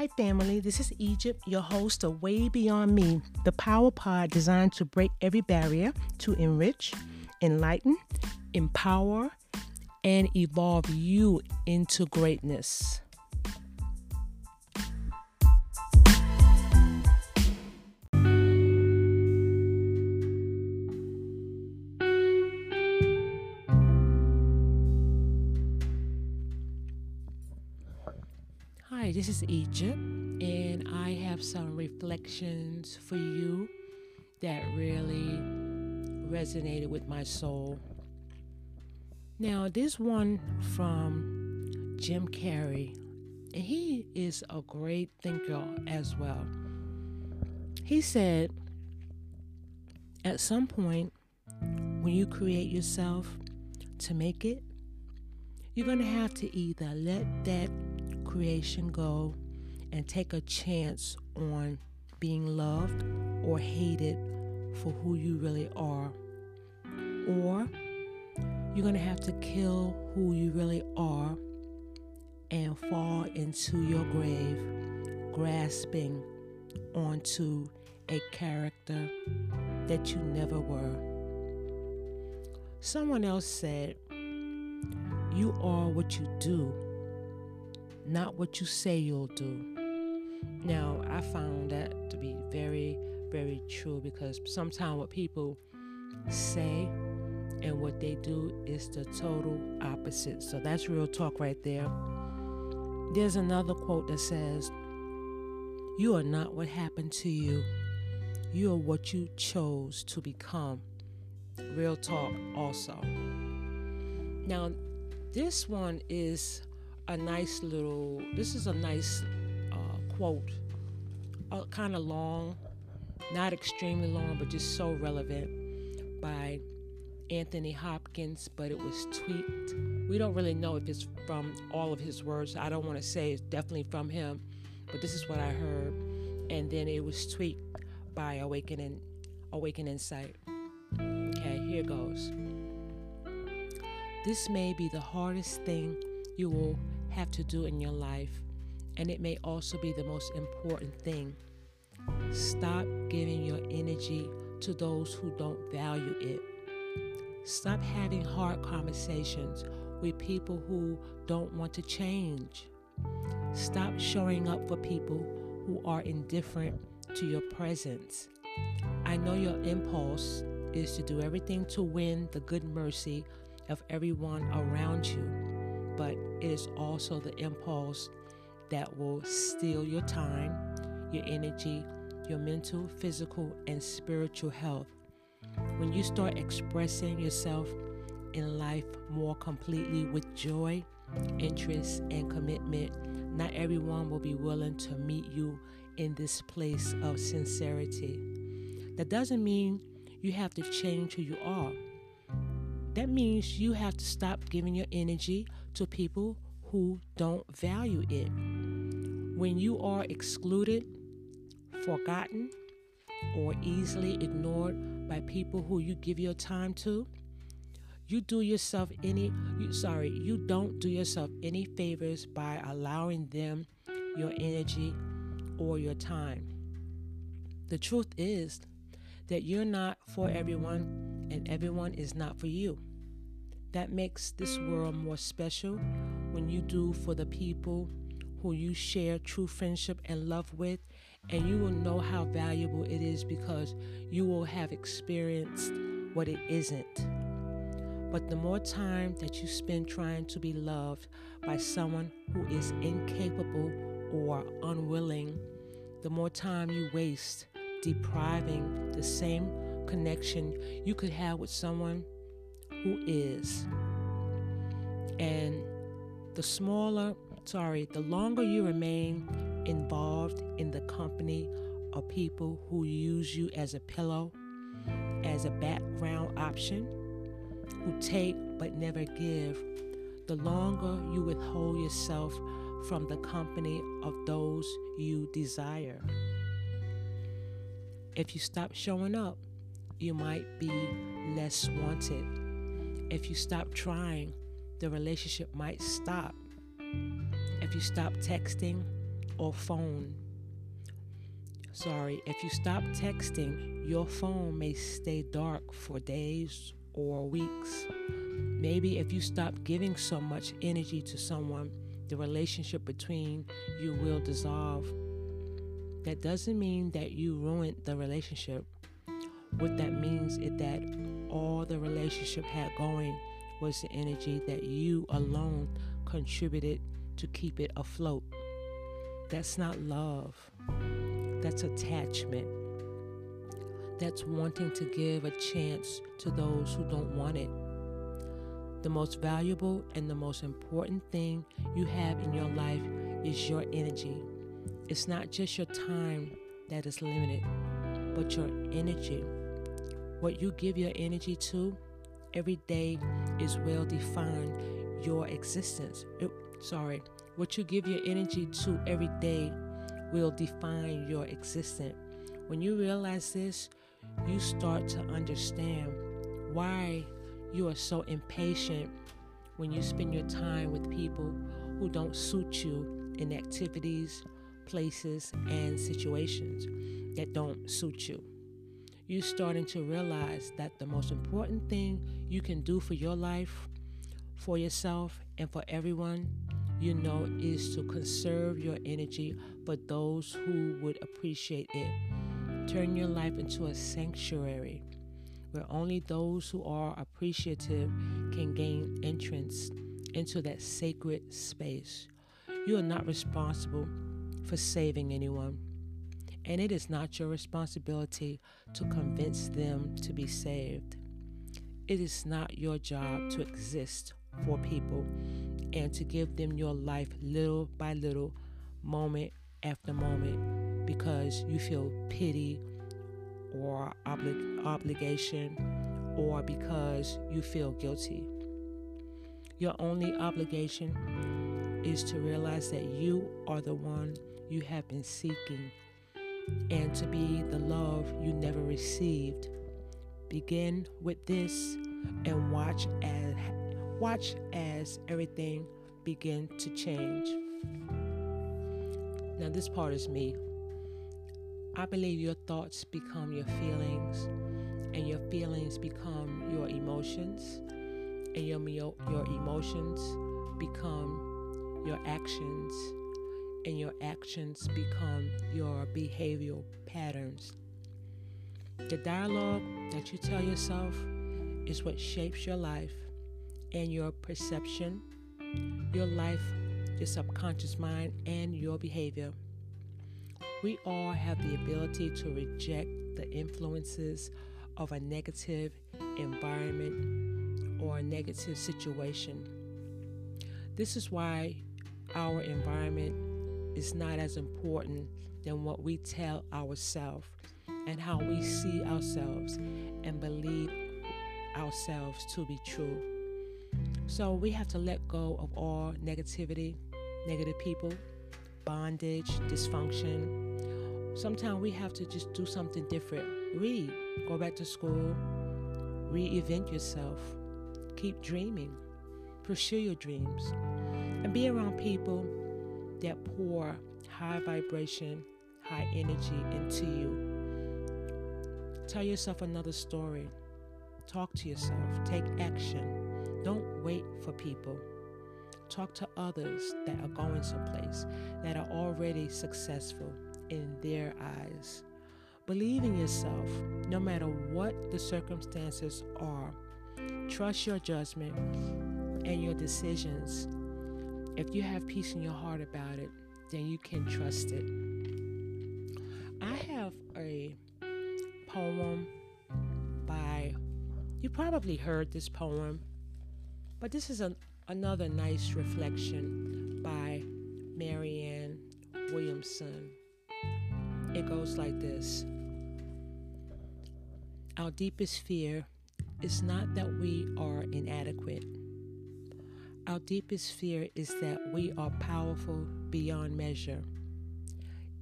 Hi family, this is Egypt, your host of Way Beyond Me, the power pod designed to break every barrier to enrich, enlighten, empower, and evolve you into greatness. Hi, this is Egypt, and I have some reflections for you that really resonated with my soul. Now, this one from Jim Carrey, and he is a great thinker as well. He said, at some point, when you create yourself to make it, you're going to have to either let that creation go and take a chance on being loved or hated for who you really are, or you're going to have to kill who you really are and fall into your grave grasping onto a character that you never were. Someone else said, you are what you do, not what you say you'll do. Now, I found that to be very, very true, because sometimes what people say and what they do is the total opposite. So that's real talk right there. There's another quote that says, you are not what happened to you. You are what you chose to become. Real talk also. Now, this one is a nice quote, kind of long, not extremely long, but just so relevant, by Anthony Hopkins, but it was tweaked. We don't really know if it's from all of his words. I don't want to say it's definitely from him, but this is what I heard. And then it was tweaked by Awakening Insight. Okay, here goes. This may be the hardest thing you will have to do in your life, and it may also be the most important thing. Stop giving your energy to those who don't value it. Stop having hard conversations with people who don't want to change. Stop showing up for people who are indifferent to your presence. I know your impulse is to do everything to win the good mercy of everyone around you, but it is also the impulse that will steal your time, your energy, your mental, physical, and spiritual health. When you start expressing yourself in life more completely with joy, interest, and commitment, not everyone will be willing to meet you in this place of sincerity. That doesn't mean you have to change who you are. That means you have to stop giving your energy to people who don't value it. When you are excluded, forgotten, or easily ignored by people who you give your time to, you don't do yourself any favors by allowing them your energy or your time. The truth is that you're not for everyone, and everyone is not for you. That makes this world more special when you do for the people who you share true friendship and love with, and you will know how valuable it is because you will have experienced what it isn't. But the more time that you spend trying to be loved by someone who is incapable or unwilling, the more time you waste depriving the same connection you could have with someone who is. And the longer you remain involved in the company of people who use you as a pillow, as a background option, who take but never give, the longer you withhold yourself from the company of those you desire. If you stop showing up, you might be less wanted. If you stop trying, the relationship might stop. If you stop texting, or phone. Sorry, if you stop texting, your phone may stay dark for days or weeks. Maybe if you stop giving so much energy to someone, the relationship between you will dissolve. That doesn't mean that you ruined the relationship. What that means is that all the relationship had going was the energy that you alone contributed to keep it afloat. That's not love. That's attachment. That's wanting to give a chance to those who don't want it. The most valuable and the most important thing you have in your life is your energy. It's not just your time that is limited, but your energy. What you give your energy to every day is well defined your existence. What you give your energy to every day will define your existence. When you realize this, you start to understand why you are so impatient when you spend your time with people who don't suit you in activities, places, and situations that don't suit you. You're starting to realize that the most important thing you can do for your life, for yourself, and for everyone you know is to conserve your energy for those who would appreciate it. Turn your life into a sanctuary where only those who are appreciative can gain entrance into that sacred space. You are not responsible for saving anyone, and it is not your responsibility to convince them to be saved. It is not your job to exist for people and to give them your life little by little, moment after moment, because you feel pity or obligation, or because you feel guilty. Your only obligation is to realize that you are the one you have been seeking, and to be the love you never received. Begin with this and watch as everything begin to change. Now this part is me. I believe your thoughts become your feelings, and your feelings become your emotions, and your emotions become your actions, and your actions become your behavioral patterns. The dialogue that you tell yourself is what shapes your life and your perception, your life, your subconscious mind, and your behavior. We all have the ability to reject the influences of a negative environment or a negative situation. This is why our environment is not as important than what we tell ourselves and how we see ourselves and believe ourselves to be true. So we have to let go of all negativity, negative people, bondage, dysfunction. Sometimes we have to just do something different. Read, go back to school, reinvent yourself, keep dreaming, pursue your dreams, and be around people that pour high vibration, high energy into you. Tell yourself another story. Talk to yourself. Take action. Don't wait for people. Talk to others that are going someplace, that are already successful in their eyes. Believe in yourself, no matter what the circumstances are. Trust your judgment and your decisions. If you have peace in your heart about it, then you can trust it. I have a poem by, you probably heard this poem, but this is another nice reflection by Marianne Williamson. It goes like this. Our deepest fear is not that we are inadequate. Our deepest fear is that we are powerful beyond measure.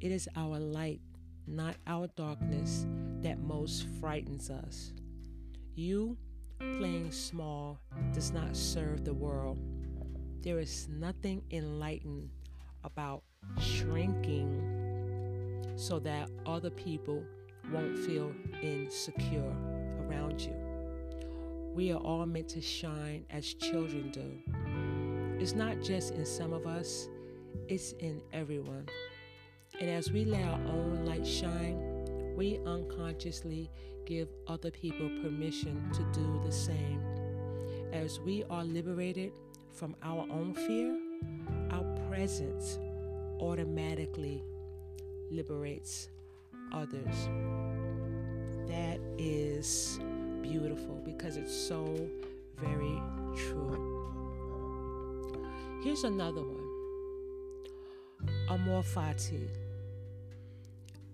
It is our light, not our darkness, that most frightens us. You, playing small, does not serve the world. There is nothing enlightened about shrinking so that other people won't feel insecure around you. We are all meant to shine as children do. It's not just in some of us, it's in everyone. And as we let our own light shine, we unconsciously give other people permission to do the same. As we are liberated from our own fear, our presence automatically liberates others. That is beautiful because it's so very true. Here's another one. Amor Fati.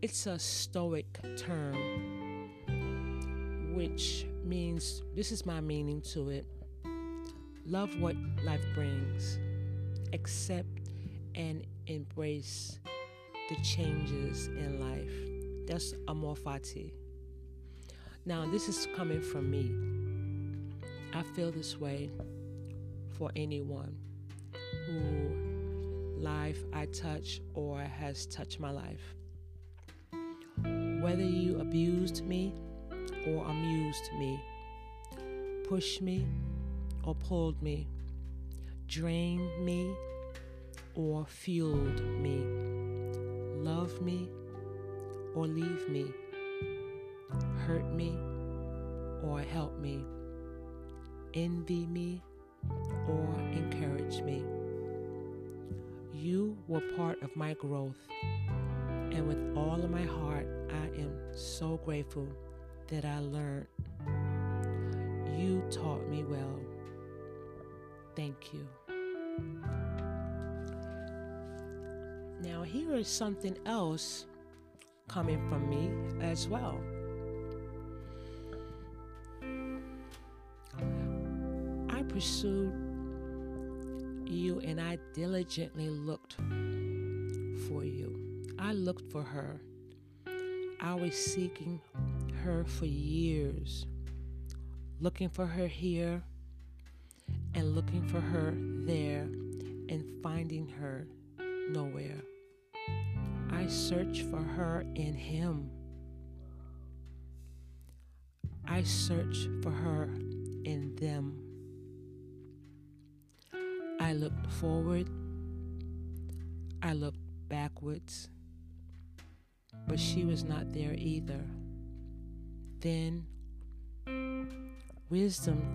It's a Stoic term, which means, this is my meaning to it, love what life brings, accept and embrace the changes in life. That's Amor Fati. Now, this is coming from me. I feel this way for anyone who life I touch or has touched my life. Whether you abused me or amused me, pushed me or pulled me, drained me or fueled me, loved me or leave me, hurt me or help me, envy me or encourage me, you were part of my growth. And with all of my heart, I am so grateful that I learned. You taught me well. Thank you. Now, here is something else coming from me as well. I pursued you and I diligently looked for you. I looked for her. I was seeking her for years, looking for her here and looking for her there and finding her nowhere. I searched for her in him. I searched for her in them. I looked forward. I looked backwards. But she was not there either. Then wisdom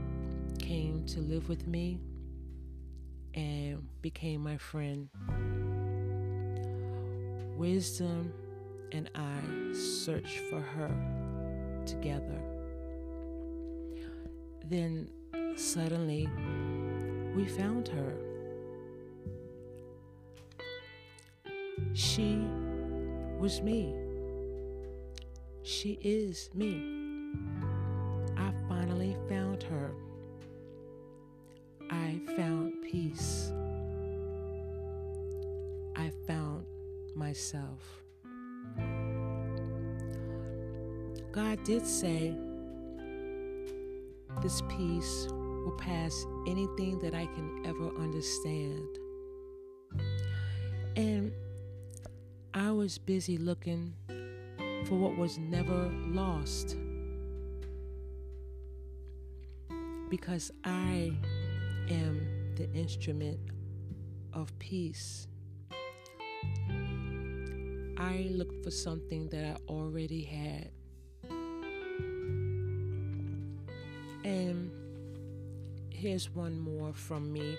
came to live with me and became my friend. Wisdom and I searched for her together. Then suddenly we found her. She was me. She is me. I finally found her. I found peace. I found myself. God did say, this peace will pass anything that I can ever understand. And I was busy looking for what was never lost because I am the instrument of peace. I looked for something that I already had. And here's one more from me.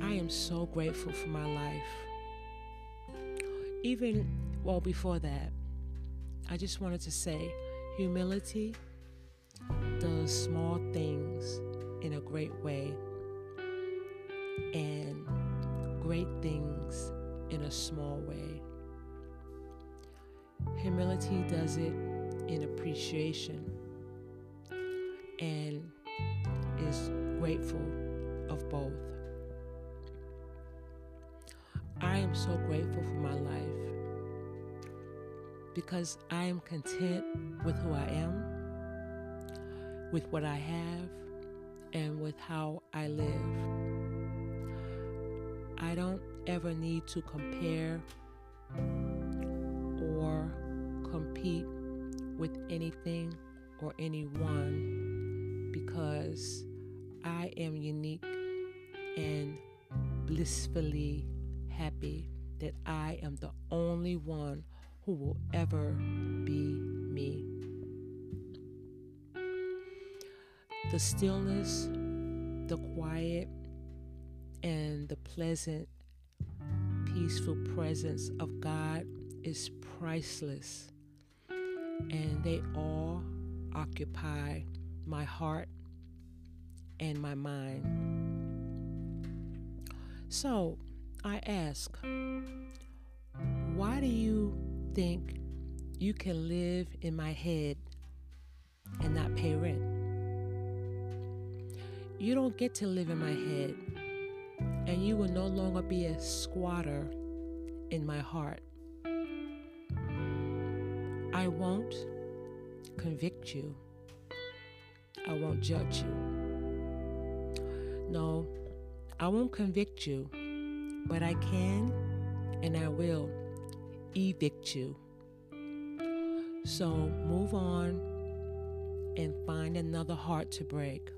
I'm so grateful for my life. Even well before that, I just wanted to say humility does small things in a great way and great things in a small way. Humility does it in appreciation and is grateful of both. I am so grateful for my life because I am content with who I am, with what I have, and with how I live. I don't ever need to compare or compete with anything or anyone, because I am unique and blissfully happy that I am the only one who will ever be me. The stillness, the quiet, and the pleasant, peaceful presence of God is priceless, and they all occupy my heart and my mind. So I ask, why do you think you can live in my head and not pay rent? You don't get to live in my head, and you will no longer be a squatter in my heart. I won't convict you. I won't judge you. No, I won't convict you, but I can and I will evict you. So move on and find another heart to break.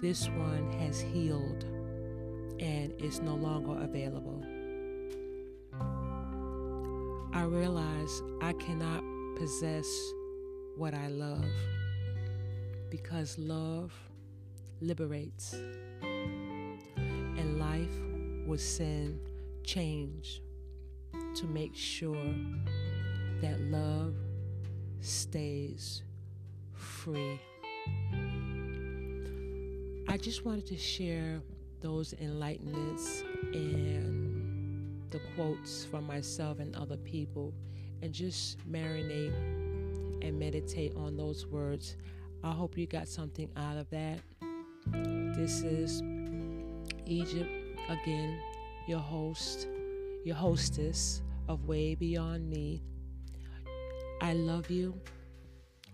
This one has healed and is no longer available. I realize I cannot possess what I love, because love liberates, and life will send change to make sure that love stays free. I just wanted to share those enlightenments and the quotes from myself and other people, and just marinate and meditate on those words. I hope you got something out of that. This is Egypt again, your host, your hostess of Way Beyond Me. I love you,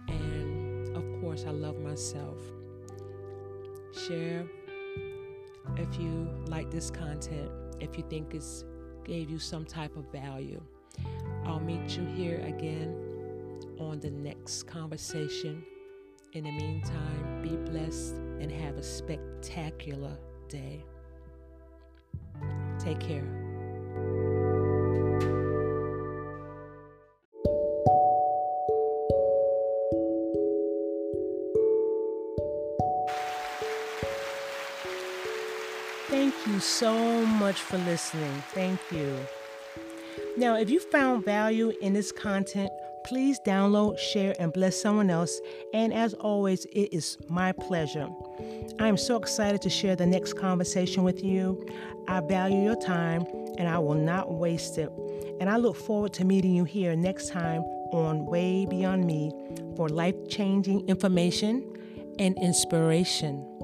and of course I love myself. Share if you like this content, if you think it's gave you some type of value. I'll meet you here again on the next conversation. In the meantime, be blessed and have a spectacular day. Take care. Thank you so much for listening. Thank you. Now, if you found value in this content, please download, share, and bless someone else. And as always, it is my pleasure. I am so excited to share the next conversation with you. I value your time, and I will not waste it. And I look forward to meeting you here next time on Way Beyond Me for life-changing information and inspiration.